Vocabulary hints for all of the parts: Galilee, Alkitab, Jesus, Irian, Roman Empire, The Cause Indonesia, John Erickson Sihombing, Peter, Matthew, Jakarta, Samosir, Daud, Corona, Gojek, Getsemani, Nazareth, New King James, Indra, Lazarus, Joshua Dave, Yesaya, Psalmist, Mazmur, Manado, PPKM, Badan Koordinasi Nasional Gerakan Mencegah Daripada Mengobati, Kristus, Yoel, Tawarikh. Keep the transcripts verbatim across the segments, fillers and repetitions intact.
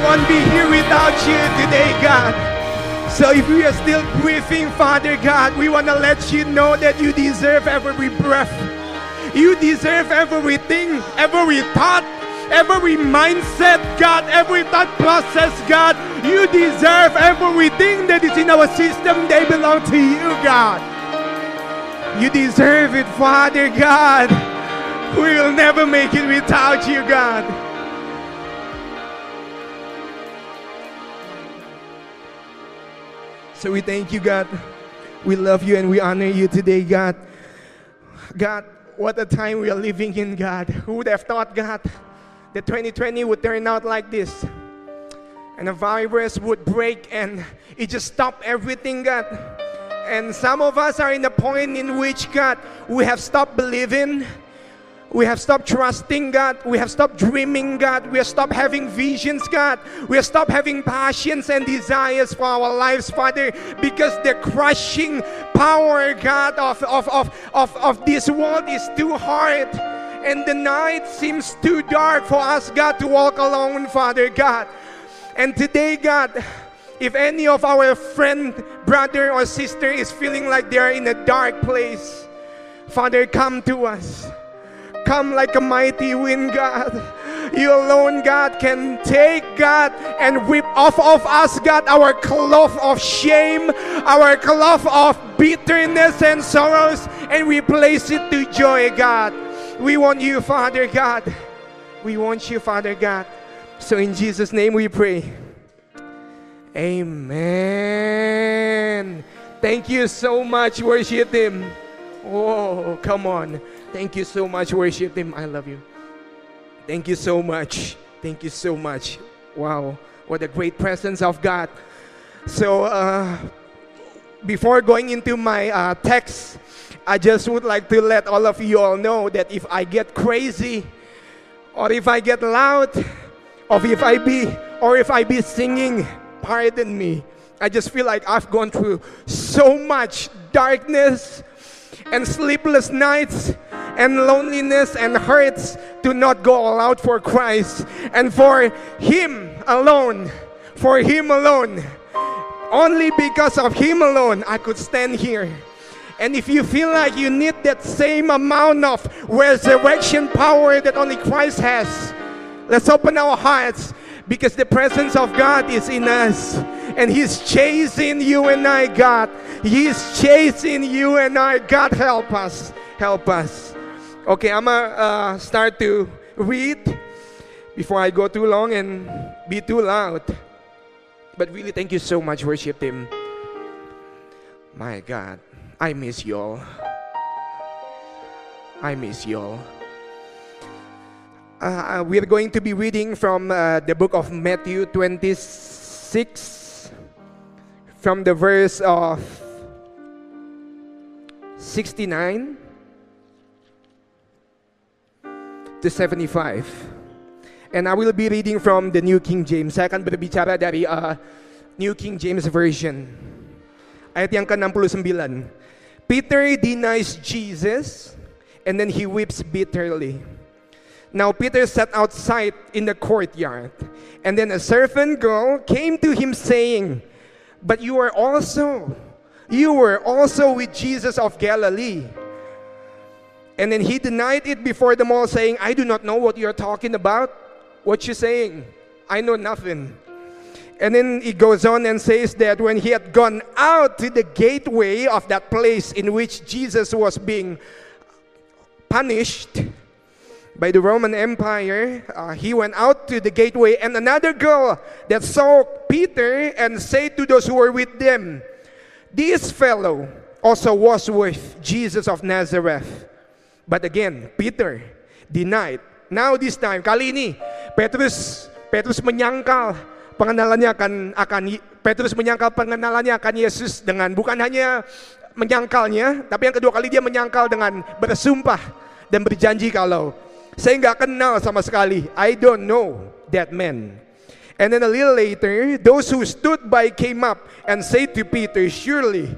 Won't be here without you today, God. So if we are still breathing, Father God, we want to let you know that you deserve every breath. You deserve everything, every thought, every mindset, God, every thought process, God. You deserve everything that is in our system. They belong to you, God. You deserve it, Father God. We will never make it without you, God. So we thank you, God. We love you and we honor you today, God. God, what a time we are living in, God. Who would have thought, God, that twenty twenty would turn out like this? And a virus would break and it just stopped everything, God. And some of us are in the point in which, God, we have stopped believing. We have stopped trusting, God. We have stopped dreaming, God. We have stopped having visions, God. We have stopped having passions and desires for our lives, Father, because the crushing power, God, of, of, of, of, of this world is too hard. And the night seems too dark for us, God, to walk alone, Father, God. And today, God, if any of our friend, brother, or sister is feeling like they are in a dark place, Father, come to us. Come like a mighty wind, God. You alone, God, can take, God, and whip off of us, God, our cloth of shame, our cloth of bitterness and sorrows, and we place it to joy, God. We want you, Father God. We want you, Father God. So in Jesus' name we pray. Amen. Thank you so much, worship Him. Oh, come on. Thank you so much, worship Him. I love you. Thank you so much. Thank you so much. Wow, what a great presence of God. So, uh, before going into my uh, text, I just would like to let all of you all know that if I get crazy, or if I get loud, or if I be, or if I be singing, pardon me. I just feel like I've gone through so much darkness and sleepless nights and loneliness and hurts to not go all out for Christ and for Him alone, for Him alone. Only because of Him alone I could stand here. And if you feel like you need that same amount of resurrection power that only Christ has, let's open our hearts because the presence of God is in us. And He's chasing you and I, God. He's chasing you and I. God, help us. Help us. Okay, I'm going to uh, start to read before I go too long and be too loud. But really, thank you so much, worship Him. My God, I miss y'all. I miss y'all. Uh, we're going to be reading from uh, the book of Matthew twenty-six. From the verse of sixty-nine to seventy-five. And I will be reading from the New King James. Saya akan berbicara dari uh, New King James Version. Ayat yang ke-enam puluh sembilan. Peter denies Jesus and then he weeps bitterly. Now Peter sat outside in the courtyard. And then a servant girl came to him saying, But you were also, you were also with Jesus of Galilee. And then he denied it before them all, saying, I do not know what you're talking about. What you're saying, I know nothing. And then he goes on and says that when he had gone out to the gateway of that place in which Jesus was being punished by the Roman Empire, uh, he went out to the gateway, and another girl that saw Peter and said to those who were with them, This fellow also was with Jesus of Nazareth. But again, Peter denied. Now this time, kali ini, Petrus Petrus menyangkal pengenalannya akan akan Petrus menyangkal pengenalannya akan Yesus dengan bukan hanya menyangkalnya, tapi yang kedua kali dia menyangkal dengan bersumpah dan berjanji kalau saya nggak kenal sama sekali. I don't know that man. And then a little later, those who stood by came up and said to Peter, surely,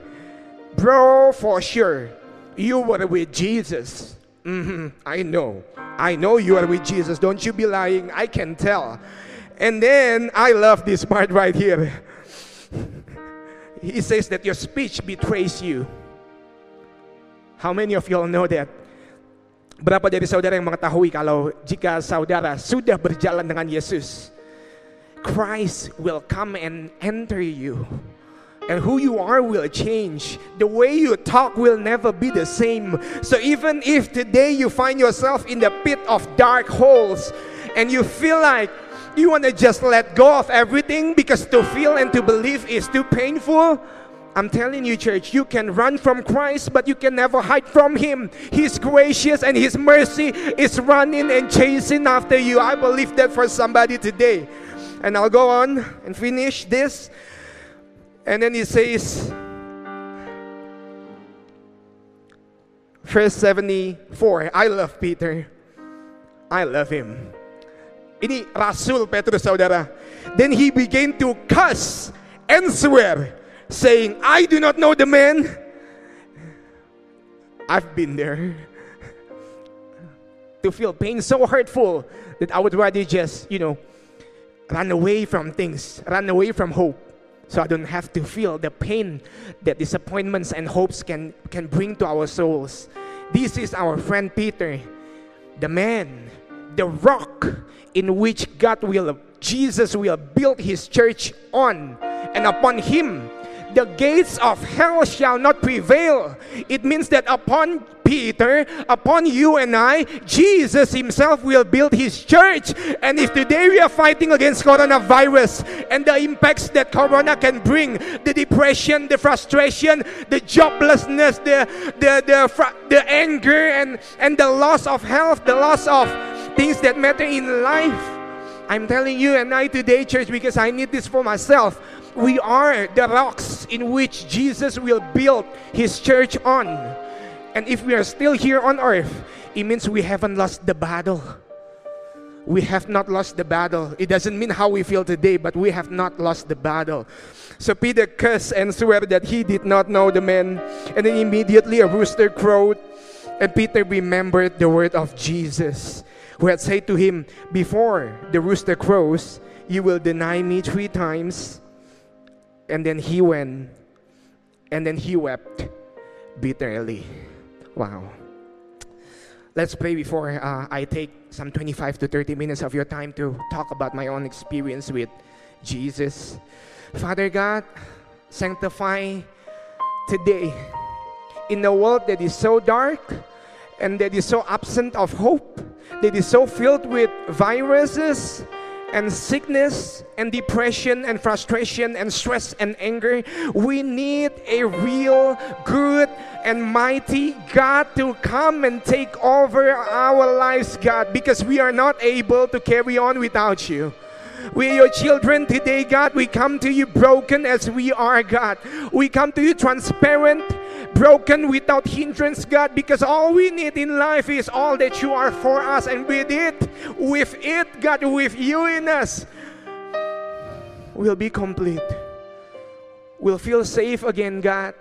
bro, for sure, you were with Jesus. Mm-hmm, I know. I know you are with Jesus. Don't you be lying. I can tell. And then, I love this part right here. He says that your speech betrays you. How many of you all know that? Berapa dari saudara yang mengetahui kalau jika saudara sudah berjalan dengan Yesus, Christ will come and enter you. And who you are will change. The way you talk will never be the same. So even if today you find yourself in the pit of dark holes and you feel like you want to just let go of everything because to feel and to believe is too painful? I'm telling you, church, you can run from Christ, but you can never hide from Him. He's gracious and His mercy is running and chasing after you. I believe that for somebody today. And I'll go on and finish this. And then He says, verse seventy-four, I love Peter. I love him. Ini Rasul Petrus saudara. Then he began to curse and swear, saying, I do not know the man. I've been there. To feel pain so hurtful that I would rather just, you know, run away from things, run away from hope. So I don't have to feel the pain that disappointments and hopes can, can bring to our souls. This is our friend Peter, the man, the rock in which God will, Jesus will build His church on, and upon Him the gates of hell shall not prevail. It means that upon Peter, upon you and I, Jesus Himself will build His church. And if today we are fighting against coronavirus and the impacts that corona can bring, the depression, the frustration, the joblessness, the the the, the anger and and the loss of health, the loss of things that matter in life. I'm telling you and I today, church, because I need this for myself. We are the rocks in which Jesus will build His church on. And if we are still here on earth, it means we haven't lost the battle. We have not lost the battle. It doesn't mean how we feel today, but we have not lost the battle. So Peter cursed and swore that he did not know the man. And then immediately a rooster crowed, and Peter remembered the word of Jesus, who had said to him, before the rooster crows, you will deny me three times. And then he went, and then he wept bitterly. Wow. Let's pray before uh, I take some twenty-five to thirty minutes of your time to talk about my own experience with Jesus. Father God, sanctify today in a world that is so dark and that is so absent of hope, that is so filled with viruses, and sickness, and depression, and frustration, and stress, and anger. We need a real, good, and mighty God to come and take over our lives, God, because we are not able to carry on without you. We are your children today, God. We come to you broken as we are, God. We come to you transparent, broken, without hindrance, God, because all we need in life is all that you are for us, and with it, with it, God, with you in us, we'll be complete. We'll feel safe again, God.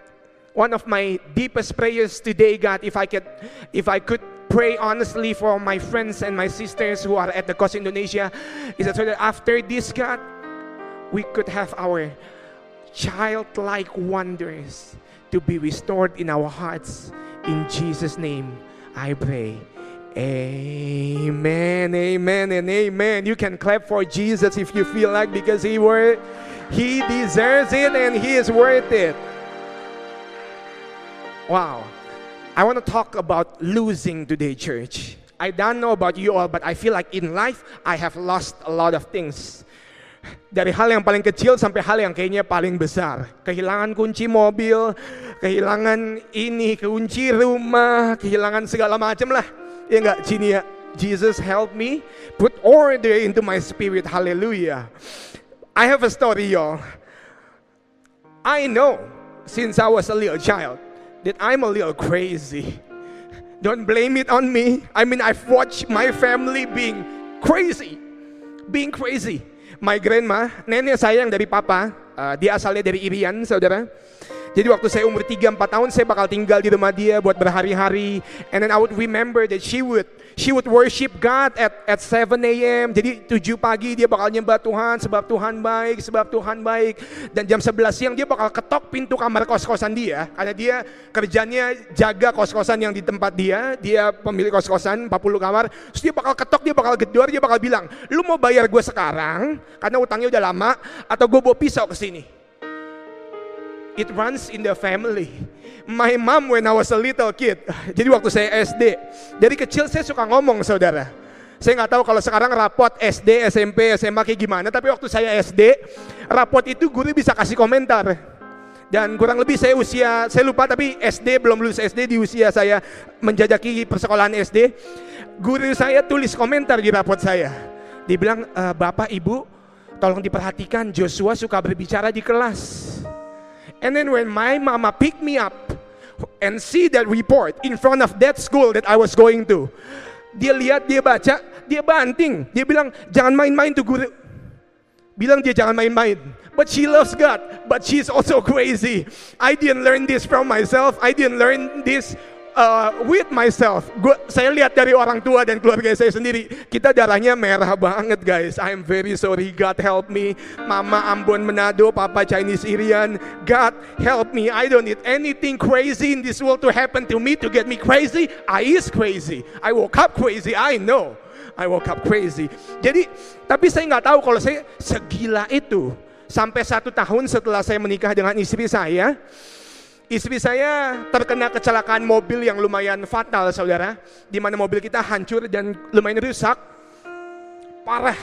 One of my deepest prayers today, God, if I could, if I could pray honestly for my friends and my sisters who are at the Cause Indonesia, is that so that after this, God, we could have our childlike wonders to be restored in our hearts. In Jesus' name, I pray. Amen, amen, and amen. You can clap for Jesus if you feel like, because he were, he deserves it and he is worth it. Wow. I want to talk about losing today, church. I don't know about you all, but I feel like in life, I have lost a lot of things. Dari hal yang paling kecil sampai hal yang kayaknya paling besar. Kehilangan kunci mobil, kehilangan ini, kunci rumah, kehilangan segala macam lah. Ya enggak, Cini ya? Jesus, help me. Put order into my spirit. Hallelujah. I have a story, y'all. I know since I was a little child that I'm a little crazy. Don't blame it on me. I mean, I've watched my family being crazy. Being crazy. My grandma, nenek saya yang dari papa, uh, dia asalnya dari Irian, saudara. Jadi waktu saya umur tiga empat tahun, saya bakal tinggal di rumah dia buat berhari-hari. And then I would remember that she would she would worship God at at seven a m Jadi tujuh pagi dia bakal nyembah Tuhan, sebab Tuhan baik, sebab Tuhan baik. Dan jam sebelas siang dia bakal ketok pintu kamar kos-kosan dia. Karena dia kerjanya jaga kos-kosan yang di tempat dia. Dia pemilik kos-kosan empat puluh kamar. Terus dia bakal ketok, dia bakal gedor, dia bakal bilang, "Lu mau bayar gue sekarang? Karena utangnya udah lama, atau gue bawa pisau ke sini?" It runs in the family. My mom when I was a little kid, jadi waktu saya S D, dari kecil saya suka ngomong, saudara. Saya nggak tahu kalau sekarang rapot S D, S M P, S M A kayak gimana, tapi waktu saya S D, rapot itu guru bisa kasih komentar. Dan kurang lebih saya usia, saya lupa tapi S D, belum lulus S D, di usia saya menjajaki persekolahan S D, guru saya tulis komentar di rapot saya. Dibilang, e, Bapak, Ibu, tolong diperhatikan, Joshua suka berbicara di kelas. And then when my mama picked me up and see that report in front of that school that I was going to, dia lihat, dia baca, dia banting, dia bilang, jangan main-main tuh guru. Bilang dia jangan main-main. But she loves God, but she's also crazy. I didn't learn this from myself. I didn't learn this uh, with myself. Gua, saya lihat dari orang tua dan keluarga saya sendiri. Kita darahnya merah banget, guys. I'm very sorry. God help me. Mama Ambon Manado, Papa Chinese Irian. God help me. I don't need anything crazy in this world to happen to me to get me crazy. I is crazy. I woke up crazy. I know. I woke up crazy. Jadi, tapi saya nggak tahu kalau saya segila itu. Sampai satu tahun setelah saya menikah dengan istri saya. Istri saya terkena kecelakaan mobil yang lumayan fatal, saudara. Di mana mobil kita hancur dan lumayan rusak. Parah.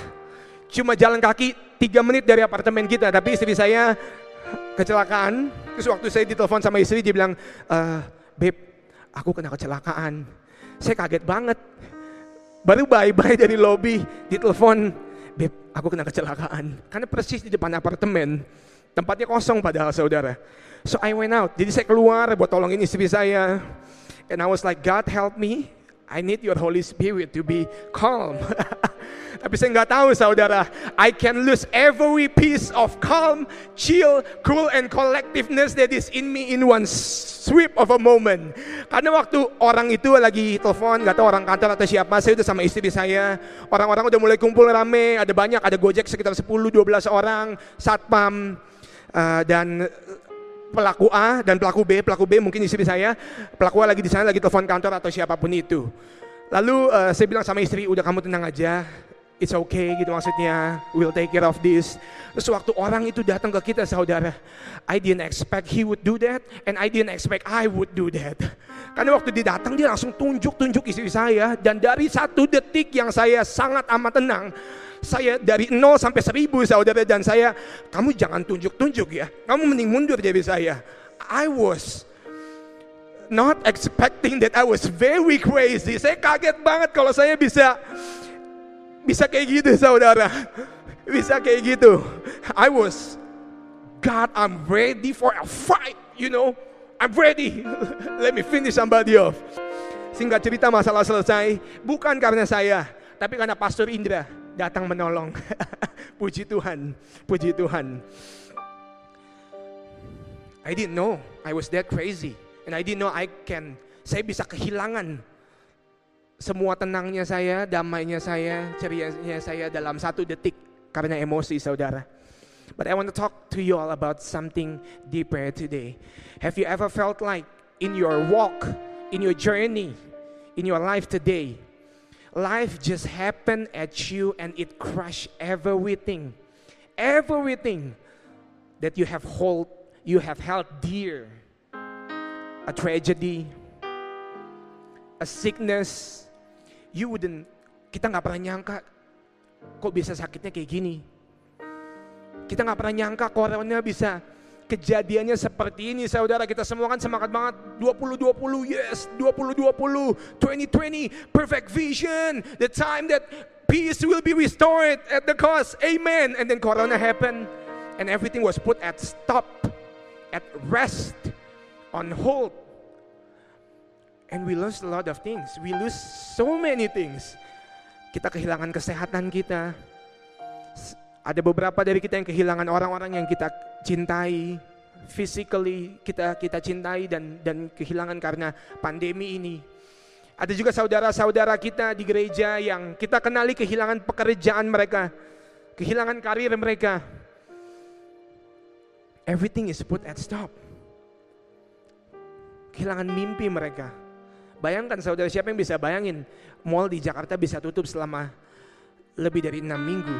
Cuma jalan kaki tiga menit dari apartemen kita. Tapi istri saya kecelakaan. Terus waktu saya ditelepon sama istri, dia bilang, e, Babe, aku kena kecelakaan. Saya kaget banget. Baru bye-bye dari lobi, ditelepon, Babe, aku kena kecelakaan. Karena persis di depan apartemen. Tempatnya kosong padahal, saudara. So I went out. Jadi saya keluar buat tolongin istri saya. And I was like, God help me. I need your Holy Spirit to be calm. Tapi saya nggak tahu, saudara. I can lose every piece of calm, chill, cool, and collectiveness that is in me in one sweep of a moment. Karena waktu orang itu lagi telepon, nggak tahu orang kantor atau siapa, saya udah sama istri saya. Orang-orang udah mulai kumpul rame. Ada banyak, ada Gojek sekitar sepuluh dua belas orang, satpam, uh, dan pelaku A dan pelaku B, pelaku B mungkin istri saya, pelaku A lagi di sana lagi telepon kantor atau siapapun itu. Lalu uh, saya bilang sama istri, udah kamu tenang aja, it's okay gitu maksudnya, we'll take care of this. Terus waktu orang itu datang ke kita, saudara, I didn't expect he would do that, and I didn't expect I would do that. Karena waktu dia datang dia langsung tunjuk-tunjuk istri saya, dan dari satu detik yang saya sangat amat tenang, saya dari nol sampai seribu, saudara, dan saya, kamu jangan tunjuk-tunjuk ya, kamu mending mundur dari saya. I was not expecting that. I was very crazy. Saya kaget banget kalau saya bisa bisa kayak gitu, saudara, bisa kayak gitu. I was, God, I'm ready for a fight, you know, I'm ready. Let me finish somebody off. Singkat cerita, masalah selesai bukan karena saya, tapi karena Pastor Indra datang menolong. Puji Tuhan, puji Tuhan. I didn't know I was that crazy, and I didn't know I can, saya bisa kehilangan semua tenangnya saya, damainya saya, cerianya saya dalam satu detik karena emosi, saudara. But I want to talk to you all about something deeper today. Have you ever felt like in your walk, in your journey, in your life today, life just happened at you and it crushed everything. Everything that you have hold, you have held dear. A tragedy, a sickness. You wouldn't, kita nggak pernah nyangka kok bisa sakitnya kayak gini. Kita nggak pernah nyangka corona bisa Kejadiannya seperti ini, saudara, kita semua kan semangat banget. dua ribu dua puluh, yes, dua ribu dua puluh, dua ribu dua puluh, perfect vision, the time that peace will be restored at the cost, amen. And then Corona happened, and everything was put at stop, at rest, on hold. And we lost a lot of things, we lose so many things. Kita kehilangan kesehatan kita. Ada beberapa dari kita yang kehilangan orang-orang yang kita cintai, physically kita kita cintai dan dan kehilangan karena pandemi ini. Ada juga saudara-saudara kita di gereja yang kita kenali kehilangan pekerjaan mereka, kehilangan karir mereka. Everything is put at stop. Kehilangan mimpi mereka. Bayangkan saudara, siapa yang bisa bayangin mal di Jakarta bisa tutup selama lebih dari enam minggu.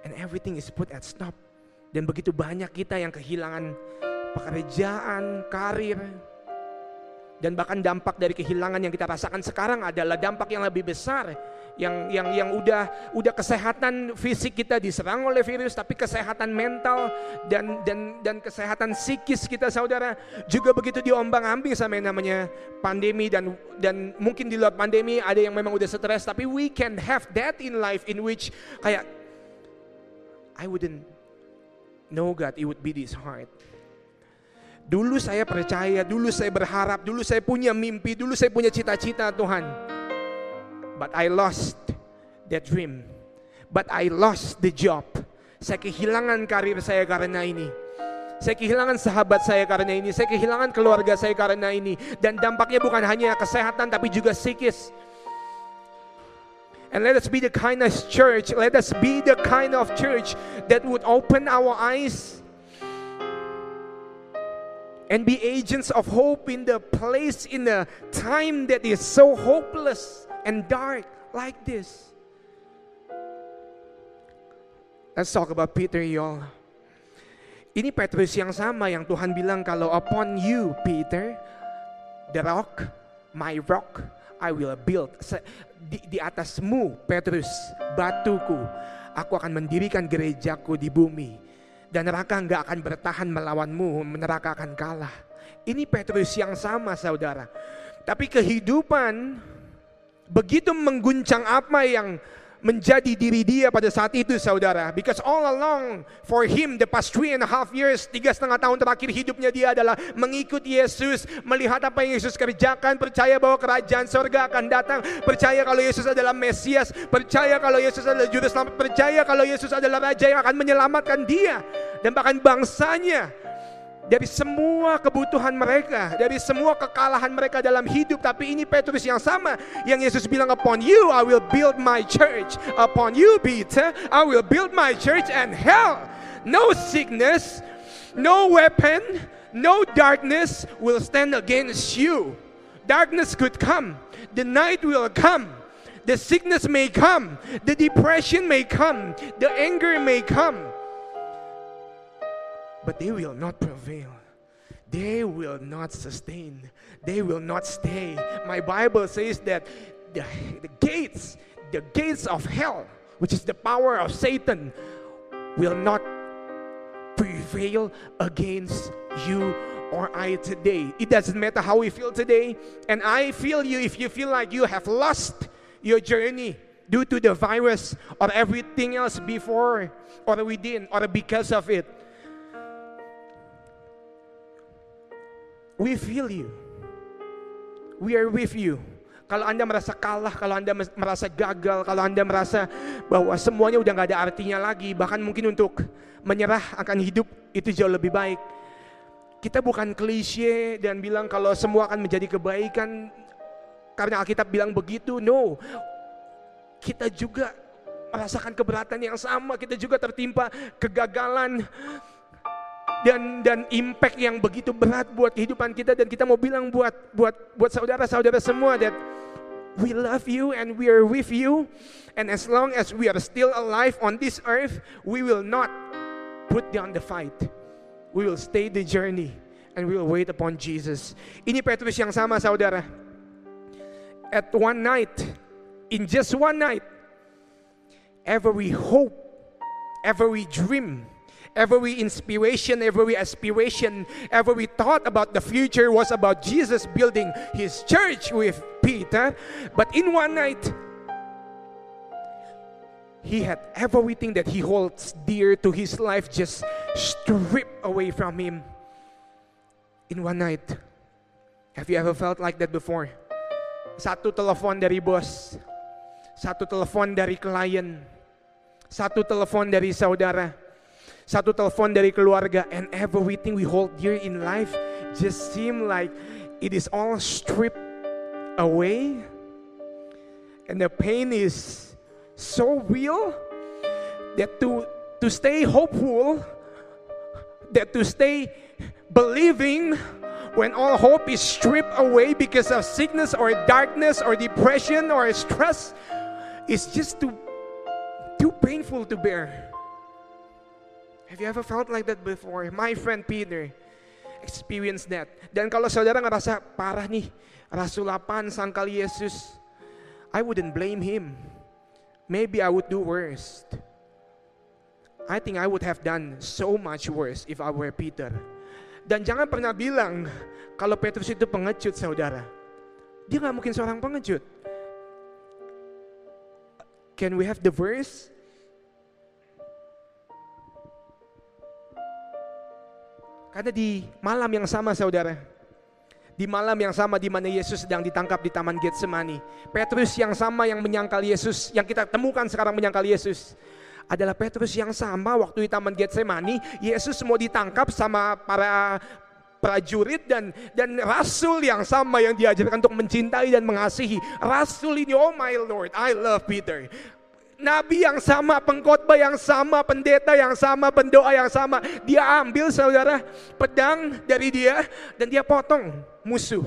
And everything is put at stop. Dan begitu banyak kita yang kehilangan pekerjaan, karir. Dan bahkan dampak dari kehilangan yang kita rasakan sekarang adalah dampak yang lebih besar. Yang yang yang udah udah kesehatan fisik kita diserang oleh virus, tapi kesehatan mental dan dan dan kesehatan psikis kita, saudara, juga begitu diombang-ambing sama yang namanya pandemi. Dan dan mungkin di luar pandemi ada yang memang udah stres, tapi we can have that in life in which kayak I wouldn't know God, it would be this hard. Dulu saya percaya, dulu saya berharap, dulu saya punya mimpi, dulu saya punya cita-cita, Tuhan. But I lost that dream. But I lost the job. Saya kehilangan karir saya karena ini. Saya kehilangan sahabat saya karena ini. Saya kehilangan keluarga saya karena ini. Dan dampaknya bukan hanya kesehatan tapi juga psikis. And let us be the kind of church, let us be the kind of church that would open our eyes and be agents of hope in the place, in a time that is so hopeless and dark like this. Let's talk about Peter, y'all. Ini Petrus yang sama yang Tuhan bilang kalau upon you, Peter, the rock, my rock, I will build. Di, di atasmu, Petrus, batuku, aku akan mendirikan gerejaku di bumi. Dan neraka enggak akan bertahan melawanmu, neraka akan kalah. Ini Petrus yang sama, saudara. Tapi kehidupan begitu mengguncang apa yang menjadi diri dia pada saat itu, saudara. Because all along for him the past three and a half years, tiga setengah tahun terakhir hidupnya dia adalah mengikuti Yesus, melihat apa yang Yesus kerjakan, percaya bahwa kerajaan sorga akan datang, percaya kalau Yesus adalah Mesias, percaya kalau Yesus adalah Juru Selamat, percaya kalau Yesus adalah Raja yang akan menyelamatkan dia dan bahkan bangsanya dari semua kebutuhan mereka, dari semua kekalahan mereka dalam hidup. Tapi ini Petrus yang sama yang Yesus bilang, upon you I will build my church, upon you Peter I will build my church, and hell, no sickness, no weapon, no darkness will stand against you. Darkness could come, the night will come, the sickness may come, the depression may come, the anger may come, but they will not prevail. They will not sustain. They will not stay. My Bible says that the, the gates, the gates of hell, which is the power of Satan, will not prevail against you or I today. It doesn't matter how we feel today. And I feel you if you feel like you have lost your journey due to the virus or everything else before or within or because of it. We feel you. We are with you. Kalau Anda merasa kalah, kalau Anda merasa gagal, kalau Anda merasa bahwa semuanya udah gak ada artinya lagi, bahkan mungkin untuk menyerah akan hidup itu jauh lebih baik. Kita bukan klise dan bilang kalau semua akan menjadi kebaikan karena Alkitab bilang begitu. No. Kita juga merasakan keberatan yang sama, kita juga tertimpa kegagalan. Dan dan impact yang begitu berat buat kehidupan kita, dan kita mau bilang buat buat buat saudara-saudara semua that we love you and we are with you, and as long as we are still alive on this earth we will not put down the fight, we will stay the journey and we will wait upon Jesus. Ini Petrus yang sama, saudara. At one night, in just one night, every hope, every dream, Every inspiration, every aspiration, every thought about the future was about Jesus building his church with Peter. But in one night, he had everything that he holds dear to his life just stripped away from him in one night. Have you ever felt like that before? Satu telepon dari bos, satu telepon dari klien, satu telepon dari saudara, satu telepon dari keluarga, and everything we hold dear in life just seem like it is all stripped away, and the pain is so real that to to stay hopeful, that to stay believing when all hope is stripped away because of sickness or darkness or depression or stress is just too too painful to bear. Have you ever felt like that before? My friend Peter experienced that. Dan kalau saudara ngerasa parah nih, rasulapan sangkal Yesus, I wouldn't blame him. Maybe I would do worse. I think I would have done so much worse if I were Peter. Dan jangan pernah bilang kalau Petrus itu pengecut, saudara. Dia gak mungkin seorang pengecut. Can we have the verse? Karena di malam yang sama, saudara, di malam yang sama di mana Yesus sedang ditangkap di Taman Getsemani, Petrus yang sama yang menyangkal Yesus, yang kita temukan sekarang menyangkal Yesus, adalah Petrus yang sama waktu di Taman Getsemani Yesus mau ditangkap sama para prajurit, dan dan rasul yang sama yang diajarkan untuk mencintai dan mengasihi. Rasul ini, oh my Lord, I love Peter. Nabi yang sama, pengkhotbah yang sama, pendeta yang sama, pendoa yang sama. Dia ambil, saudara, pedang dari dia dan dia potong musuh.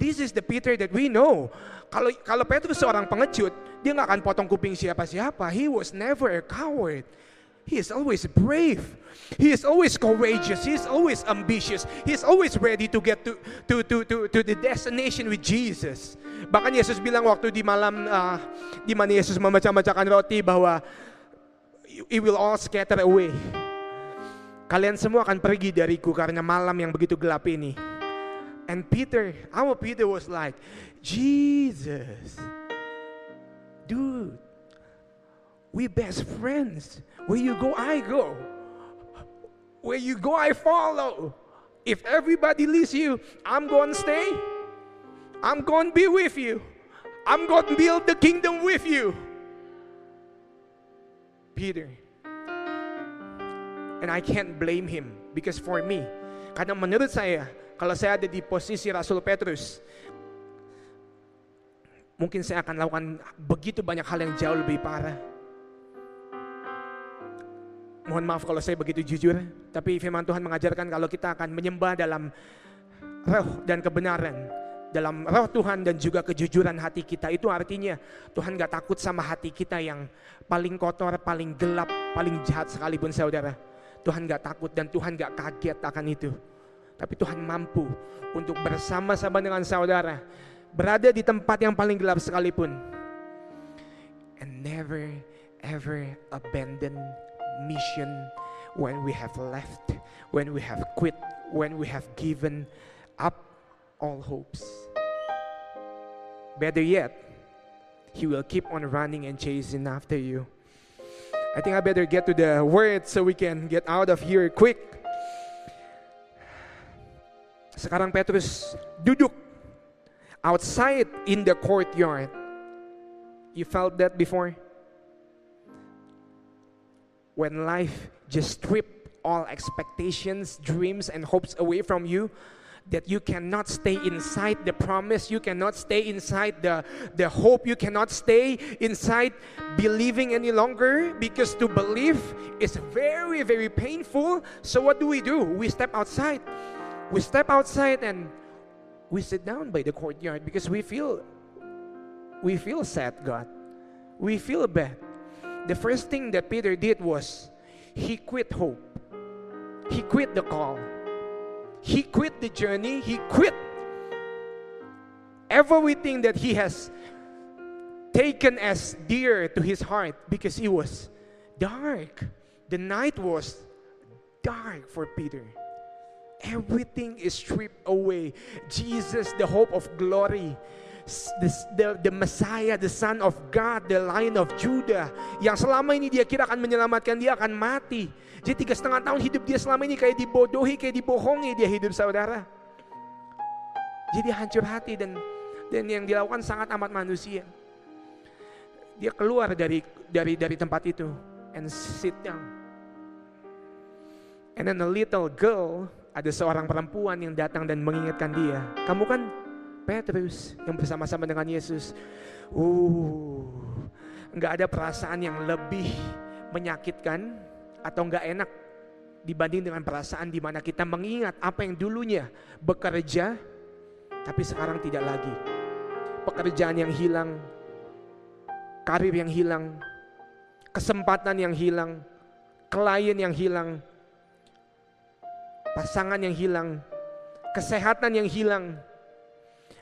This is the Peter that we know. Kalau kalau Petrus seorang pengecut, dia nggak akan potong kuping siapa-siapa. He was never a coward. He is always brave. He is always courageous. He is always ambitious. He is always ready to get to to to to, to the destination with Jesus. Bahkan Yesus bilang waktu di malam uh, di mana Yesus memecah-mecahkan roti bahwa it will all scatter away. Kalian semua akan pergi dariku karena malam yang begitu gelap ini. And Peter, our Peter was like, Jesus, dude, we best friends. Where you go, I go. Where you go, I follow. If everybody leaves you, I'm going to stay. I'm going to be with you. I'm going to build the kingdom with you. Peter. And I can't blame him, because for me, karena menurut saya, kalau saya ada di posisi Rasul Petrus, mungkin saya akan lakukan begitu banyak hal yang jauh lebih parah. Mohon maaf kalau saya begitu jujur, tapi firman Tuhan mengajarkan kalau kita akan menyembah dalam roh dan kebenaran, dalam roh Tuhan dan juga kejujuran hati kita, itu artinya Tuhan gak takut sama hati kita yang paling kotor, paling gelap, paling jahat sekalipun, saudara. Tuhan gak takut dan Tuhan gak kaget akan itu. Tapi Tuhan mampu untuk bersama-sama dengan saudara berada di tempat yang paling gelap sekalipun, and never ever abandon mission when we have left, when we have quit, when we have given up all hopes. Better yet, he will keep on running and chasing after you. I think I better get to the word so we can get out of here quick. Sekarang Petrus duduk outside in the courtyard. You felt that before? When life just stripped all expectations, dreams, and hopes away from you, that you cannot stay inside the promise, you cannot stay inside the, the hope, you cannot stay inside believing any longer, because to believe is very, very painful. So what do we do? We step outside. We step outside and we sit down by the courtyard because we feel, we feel sad, God. We feel bad. The first thing that Peter did was he quit hope. He quit the call. He quit the journey. He quit everything that he has taken as dear to his heart because it was dark. The night was hard for Peter. Everything is stripped away. Jesus, the hope of glory, the, the, the Messiah, the Son of God, the Lion of Judah, yang selama ini dia kira akan menyelamatkan dia akan mati. Jadi tiga setengah tahun hidup dia selama ini kayak dibodohi, kayak dibohongi dia hidup, saudara. Jadi hancur hati, dan dan yang dilakukan sangat amat manusia. Dia keluar dari dari dari tempat itu and sit down. And then a little girl, ada seorang perempuan yang datang dan mengingatkan dia. Kamu kan Petrus yang bersama-sama dengan Yesus. Uh, nggak ada perasaan yang lebih menyakitkan atau nggak enak dibanding dengan perasaan di mana kita mengingat apa yang dulunya bekerja, tapi sekarang tidak lagi. Pekerjaan yang hilang, karir yang hilang, kesempatan yang hilang, klien yang hilang, pasangan yang hilang, kesehatan yang hilang.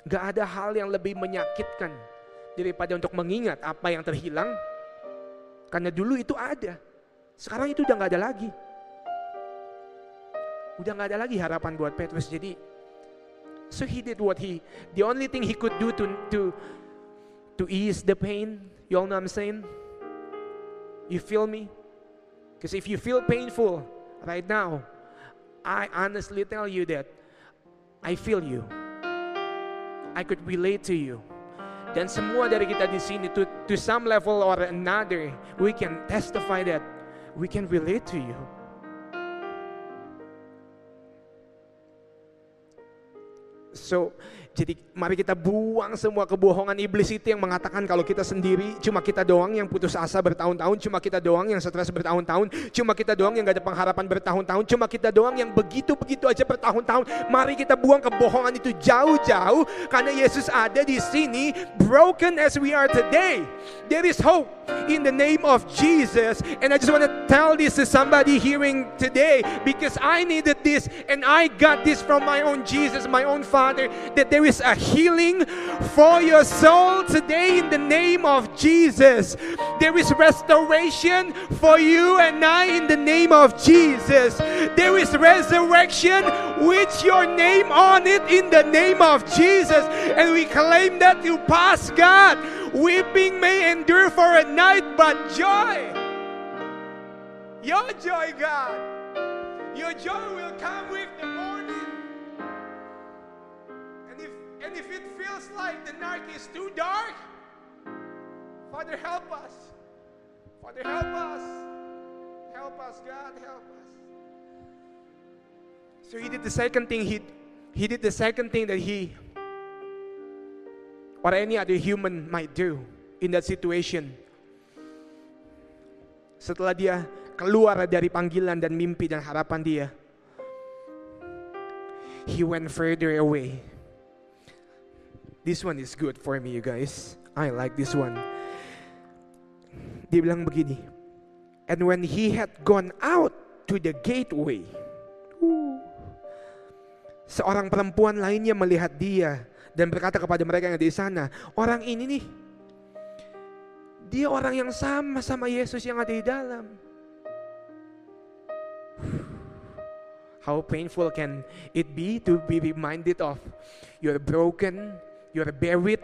Gak ada hal yang lebih menyakitkan daripada untuk mengingat apa yang terhilang, karena dulu itu ada, sekarang itu udah gak ada lagi. Udah gak ada lagi harapan buat Petrus. Jadi so he did what he, the only thing he could do to to to ease the pain. You all know what I'm saying? You feel me? Because if you feel painful right now, I honestly tell you that I feel you. I could relate to you. Dan semua dari kita di sini, to, to some level or another, we can testify that we can relate to you. So, jadi mari kita buang semua kebohongan iblis itu yang mengatakan kalau kita sendiri, cuma kita doang yang putus asa bertahun-tahun, cuma kita doang yang stres bertahun-tahun, cuma kita doang yang gak ada pengharapan bertahun-tahun, cuma kita doang yang begitu-begitu aja bertahun-tahun. Mari kita buang kebohongan itu jauh-jauh, karena Yesus ada di sini. Broken as we are today, there is hope in the name of Jesus. And I just want to tell this to somebody hearing today, because I needed this and I got this from my own Jesus, my own Father, that there is a healing for your soul today in the name of Jesus. There is restoration for you and I in the name of Jesus. There is resurrection with your name on it in the name of Jesus. And we claim that you pass God. Weeping may endure for a night, but joy, your joy, God, your joy will come with the morning. And if, and if it feels like the night is too dark, Father, help us. Father, help us. Help us, God, help us. So he did the second thing. He, he did the second thing that he, or any other human might do in that situation. Setelah dia keluar dari panggilan dan mimpi dan harapan dia, he went further away. This one is good for me, you guys. I like this one. Dia bilang begini, and when he had gone out to the gateway, seorang perempuan lainnya melihat dia dan berkata kepada mereka yang ada di sana, orang ini nih, dia orang yang sama sama Yesus yang ada di dalam. How painful can it be to be reminded of you're broken, you're buried,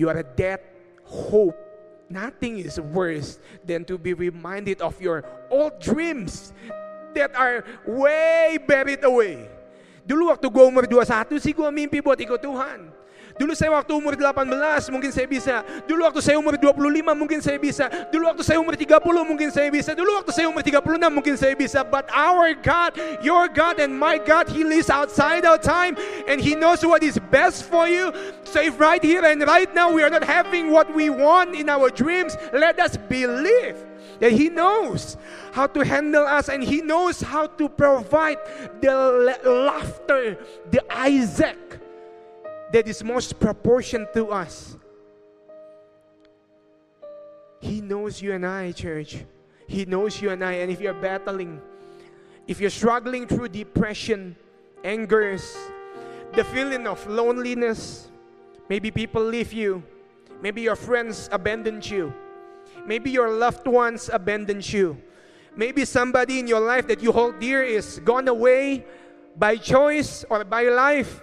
you are dead hope. Nothing is worse than to be reminded of your old dreams that are way buried away. Dulu waktu gue umur dua puluh satu sih gue mimpi buat ikut Tuhan. Dulu saya waktu umur delapan belas mungkin saya bisa. Dulu waktu saya umur dua puluh lima mungkin saya bisa. Dulu waktu saya umur tiga puluh mungkin saya bisa. Dulu waktu saya umur tiga puluh enam mungkin saya bisa. But our God, your God and my God, He lives outside our time and He knows what is best for you. So if right here and right now we are not having what we want in our dreams, let us believe that He knows how to handle us and He knows how to provide the laughter, the Isaac that is most proportioned to us. He knows you and I, church. He knows you and I. And if you're battling, if you're struggling through depression, angers, the feeling of loneliness, maybe people leave you, maybe your friends abandoned you, maybe your loved ones abandoned you, Maybe somebody in your life that you hold dear is gone away by choice or by life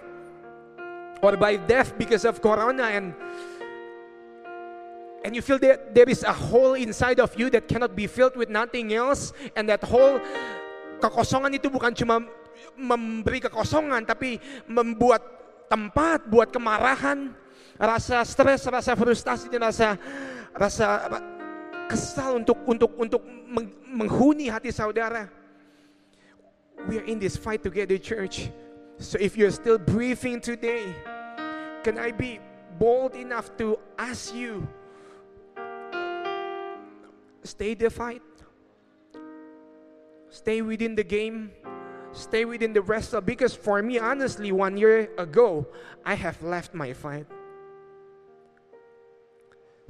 or by death because of Corona, and and you feel that there is a hole inside of you that cannot be filled with nothing else, and that hole, kekosongan itu bukan cuma memberi kekosongan, tapi membuat tempat buat kemarahan, rasa stres, rasa frustasi, dan rasa rasa kesal untuk untuk untuk menghuni hati saudara. We are in this fight together, church. So if you're still breathing today, can I be bold enough to ask you, stay the fight, stay within the game, stay within the wrestle. Because for me, honestly, one year ago, I have left my fight.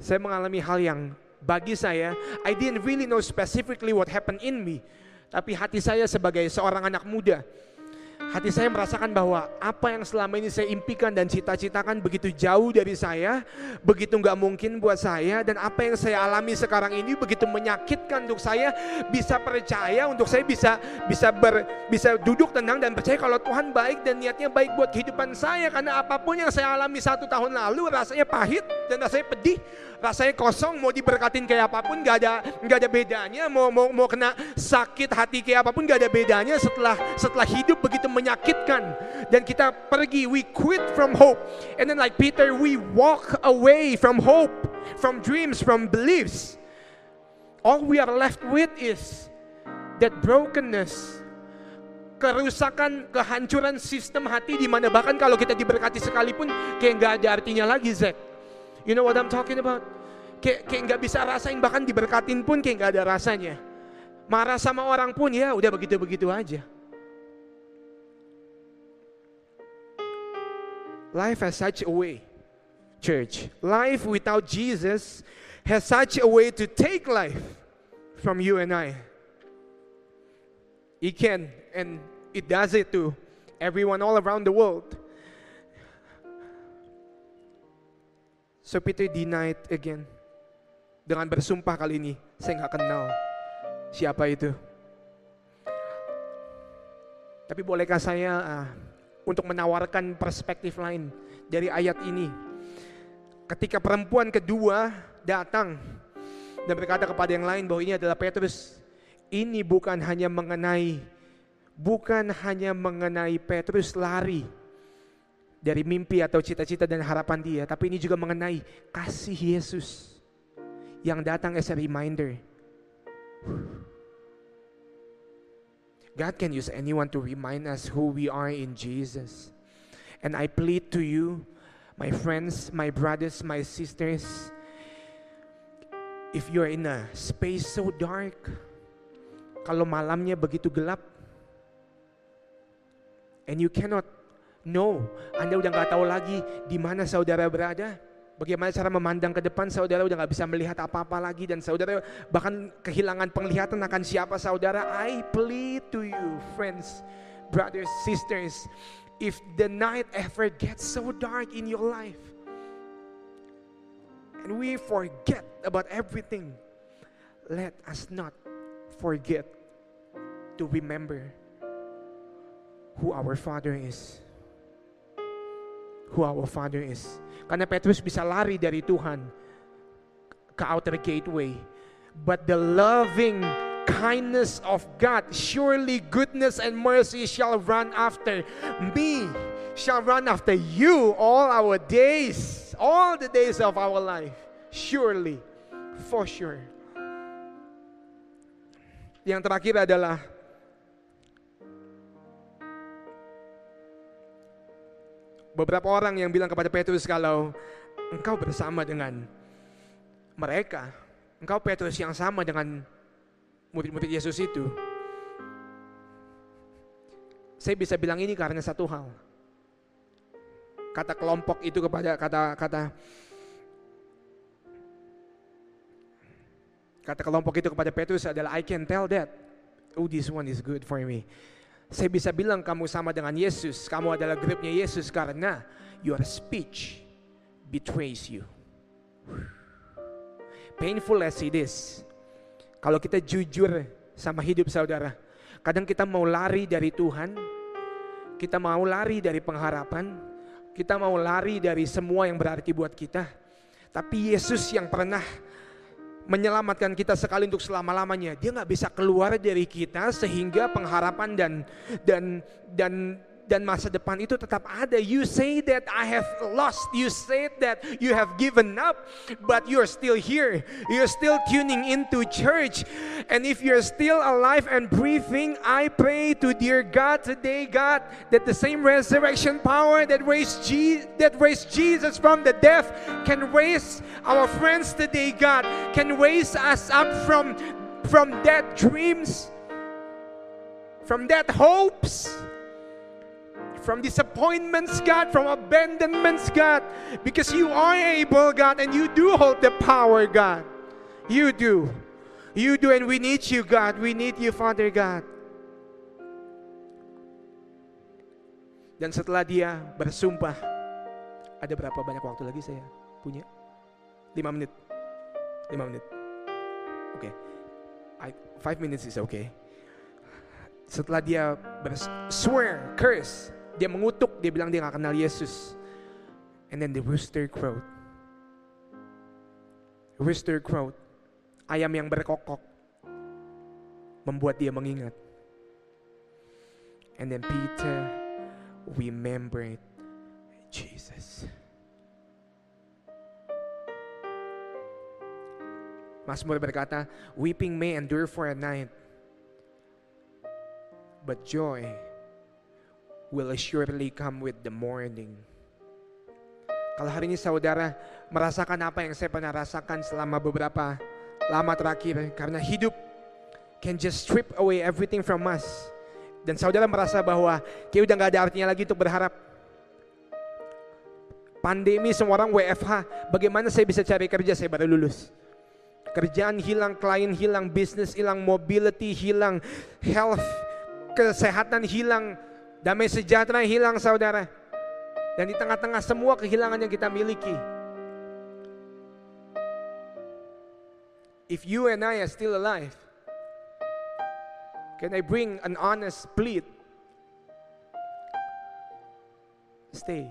Saya mengalami hal yang bagi saya, I didn't really know specifically what happened in me. Tapi hati saya sebagai seorang anak muda, hati saya merasakan bahwa apa yang selama ini saya impikan dan cita-citakan begitu jauh dari saya, begitu nggak mungkin buat saya, dan apa yang saya alami sekarang ini begitu menyakitkan untuk saya bisa percaya, untuk saya bisa bisa ber, bisa duduk tenang dan percaya kalau Tuhan baik dan niatnya baik buat kehidupan saya. Karena apapun yang saya alami satu tahun lalu rasanya pahit dan rasanya pedih, rasanya kosong. Mau diberkatin kayak apapun nggak ada nggak ada bedanya, mau mau mau kena sakit hati kayak apapun nggak ada bedanya setelah setelah hidup begitu menyakitkan. Dan kita pergi, we quit from hope, and then like Peter, we walk away from hope, from dreams, from beliefs. All we are left with is that brokenness, kerusakan, kehancuran sistem hati, di mana bahkan kalau kita diberkati sekalipun kayak nggak ada artinya lagi, Zach. You know what I'm talking about? Kayak kayak gak bisa rasain, bahkan diberkatin pun kayak gak ada rasanya. Marah sama orang pun ya udah begitu-begitu aja. Life has such a way, church. Life without Jesus has such a way to take life from you and I. It can, and it does it to everyone all around the world. So Peter denied again, dengan bersumpah kali ini, saya nggak kenal siapa itu. Tapi bolehkah saya uh, untuk menawarkan perspektif lain dari ayat ini? Ketika perempuan kedua datang dan berkata kepada yang lain bahwa ini adalah Petrus, ini bukan hanya mengenai, bukan hanya mengenai Petrus lari dari mimpi atau cita-cita dan harapan dia, tapi ini juga mengenai kasih Yesus yang datang as a reminder. God can use anyone to remind us who we are in Jesus. And I plead to you, my friends, my brothers, my sisters, if you're in a space so dark, kalau malamnya begitu gelap, and you cannot no, Anda udah gak tahu lagi di mana saudara berada, bagaimana cara memandang ke depan, saudara udah gak bisa melihat apa-apa lagi, dan saudara bahkan kehilangan penglihatan akan siapa saudara. I plead to you, friends, brothers, sisters, if the night ever gets so dark in your life, and we forget about everything, let us not forget to remember who our Father is. Who our Father is. Karena Petrus bisa lari dari Tuhan ke outer gateway, but the loving kindness of God, surely goodness and mercy shall run after me, shall run after you all our days, all the days of our life, surely, for sure. Yang terakhir adalah beberapa orang yang bilang kepada Petrus, kalau engkau bersama dengan mereka, engkau Petrus yang sama dengan murid-murid Yesus itu. Saya bisa bilang ini karena satu hal. Kata kelompok itu kepada kata kata kata kelompok itu kepada Petrus adalah I can tell that, oh, this one is good for me. Saya bisa bilang kamu sama dengan Yesus, kamu adalah grupnya Yesus, karena your speech betrays you. Painful as it is, kalau kita jujur sama hidup saudara. Kadang kita mau lari dari Tuhan, kita mau lari dari pengharapan, kita mau lari dari semua yang berarti buat kita. Tapi Yesus yang pernah menyelamatkan kita sekali untuk selama-lamanya, dia nggak bisa keluar dari kita sehingga pengharapan dan dan dan dan masa depan itu tetap ada. You say that I have lost, you say that you have given up, but you're still here, you're still tuning into church, and if you're still alive and breathing, I pray to dear God today, God, that the same resurrection power that raised Je- that raised Jesus from the death can raise our friends today, God, can raise us up from from dead dreams, from dead hopes, from disappointments, God, from abandonments, God, because you are able, God, and you do hold the power, God. You do. You do, and we need you, God. We need you, Father God. Dan setelah dia bersumpah, ada berapa banyak waktu lagi saya punya? Lima menit. Lima menit. Okay. I, five minutes is okay. Setelah dia berswear, curse, dia mengutuk, dia bilang dia gak kenal Yesus. And then the rooster crowed. Rooster crowed. Ayam yang berkokok. Membuat dia mengingat. And then Peter remembered Jesus. Mazmur berkata, weeping may endure for a night, but joy will surely come with the morning. Kalau hari ini saudara merasakan apa yang saya pernah rasakan selama beberapa lama terakhir, karena hidup can just strip away everything from us, dan saudara merasa bahwa kayak udah gak ada artinya lagi untuk berharap. Pandemi, semua orang W F H, bagaimana saya bisa cari kerja, saya baru lulus. Kerjaan hilang, klien hilang, bisnis hilang, mobility hilang, health, kesehatan hilang, damai sejahtera hilang saudara. Dan di tengah-tengah semua kehilangan yang kita miliki, if you and I are still alive, can I bring an honest plea? Stay.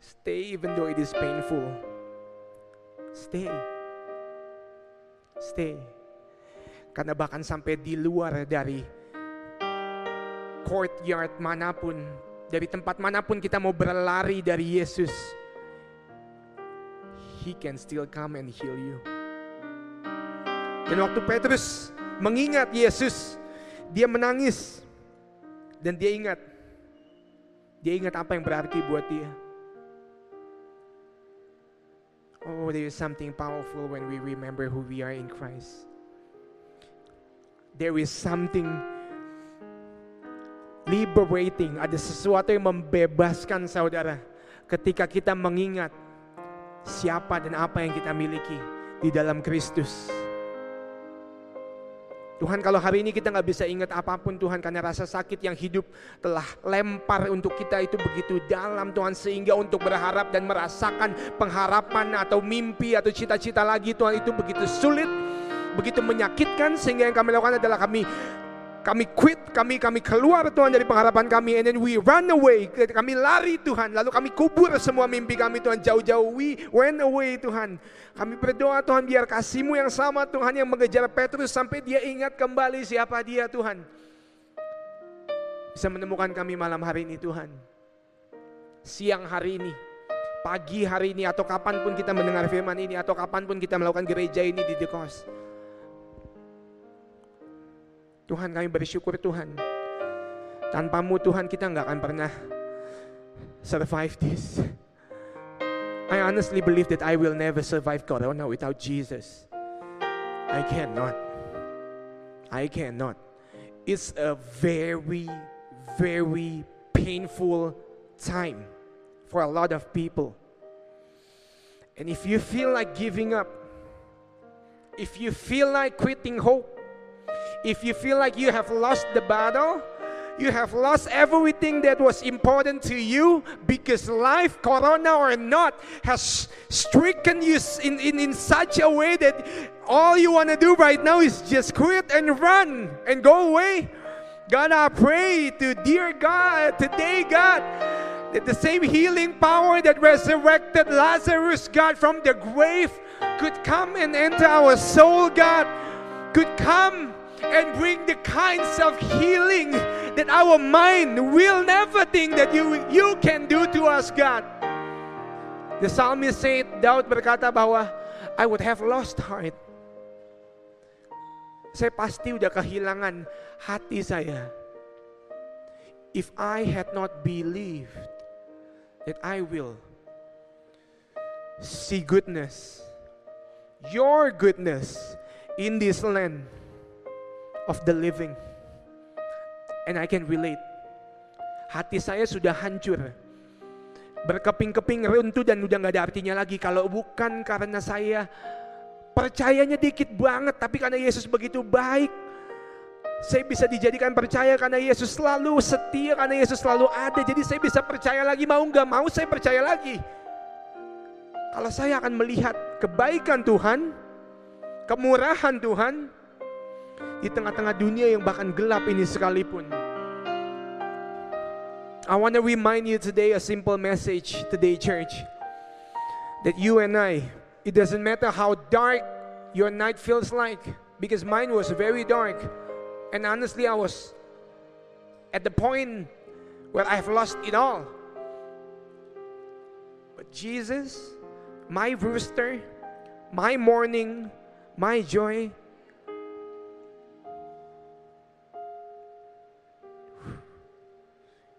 Stay even though it is painful. Stay. Stay. Karena bahkan sampai di luar dari courtyard manapun, dari tempat manapun kita mau berlari dari Yesus, He can still come and heal you. Dan waktu Petrus mengingat Yesus, dia menangis. Dan dia ingat, dia ingat apa yang berarti buat dia. Oh, there is something powerful when we remember who we are in Christ. There is something liberating, ada sesuatu yang membebaskan saudara ketika kita mengingat siapa dan apa yang kita miliki di dalam Kristus. Tuhan, kalau hari ini kita gak bisa ingat apapun Tuhan, karena rasa sakit yang hidup telah lempar untuk kita itu begitu dalam Tuhan, sehingga untuk berharap dan merasakan pengharapan atau mimpi atau cita-cita lagi Tuhan itu begitu sulit, begitu menyakitkan, sehingga yang kami lakukan adalah kami Kami quit, kami kami keluar Tuhan dari pengharapan kami, and then we run away, kami lari Tuhan, lalu kami kubur semua mimpi kami Tuhan, jauh-jauh we went away Tuhan. Kami berdoa Tuhan, biar kasih-Mu yang sama Tuhan yang mengejar Petrus sampai dia ingat kembali siapa dia Tuhan, bisa menemukan kami malam hari ini Tuhan, siang hari ini, pagi hari ini, atau kapanpun kita mendengar firman ini, atau kapanpun kita melakukan gereja ini di The Cause. Tuhan, kami bersyukur Tuhan, tanpa-Mu Tuhan kita gak akan pernah survive this. I honestly believe that I will never survive Corona without Jesus. I cannot. I cannot. It's a very, very painful time for a lot of people. And if you feel like giving up, if you feel like quitting hope, if you feel like you have lost the battle, You have lost everything that was important to you because life, Corona or not, has stricken you in, in, in such a way that all you want to do right now is just quit and run and go away. God, I pray to dear God, today, God, that the same healing power that resurrected Lazarus, God, from the grave could come and enter our soul, God, could come and bring the kinds of healing that our mind will never think that you, you can do to us, God. The psalmist said, Daud berkata bahwa, I would have lost heart. Saya pasti udah kehilangan hati saya. If I had not believed that I will see goodness, your goodness in this land of the living. And I can relate. Hati saya sudah hancur, berkeping-keping, runtuh, dan udah gak ada artinya lagi kalau bukan karena saya percayanya dikit banget, tapi karena Yesus begitu baik saya bisa dijadikan percaya, karena Yesus selalu setia, karena Yesus selalu ada, jadi saya bisa percaya lagi, mau gak mau saya percaya lagi. Kalau saya akan melihat kebaikan Tuhan, kemurahan Tuhan di tengah-tengah dunia yang bahkan gelap ini sekalipun. I want to remind you today a simple message today, church, that you and I, it doesn't matter how dark your night feels like, because mine was very dark, and honestly I was at the point where I've lost it all. But Jesus, my rooster, my morning, my joy.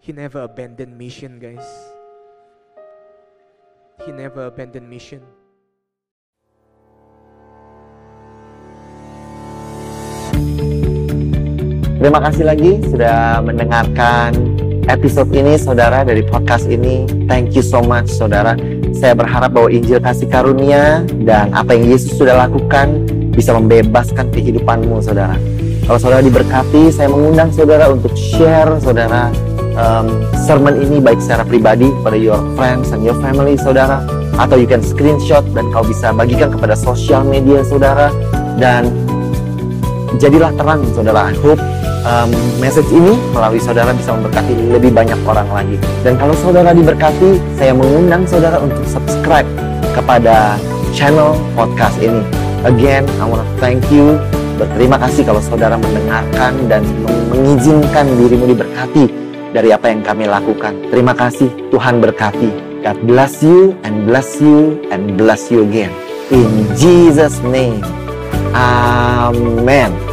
He never abandoned mission, guys. He never abandoned mission. Terima kasih lagi sudah mendengarkan episode ini, saudara, dari podcast ini. Thank you so much, saudara. Saya berharap bahwa Injil kasih karunia dan apa yang Yesus sudah lakukan bisa membebaskan kehidupanmu, saudara. Kalau saudara diberkati, saya mengundang saudara untuk share, saudara, um, sermon ini baik secara pribadi kepada your friends and your family, saudara, atau you can screenshot dan kau bisa bagikan kepada sosial media, saudara, dan jadilah terang, saudara. I hope Um, message ini melalui saudara bisa memberkati lebih banyak orang lagi. Dan kalau saudara diberkati, saya mengundang saudara untuk subscribe kepada channel podcast ini. Again, I want to thank you. Berterima kasih kalau saudara mendengarkan dan mengizinkan dirimu diberkati dari apa yang kami lakukan. Terima kasih, Tuhan berkati. God bless you and bless you and bless you again. In Jesus' name, amen.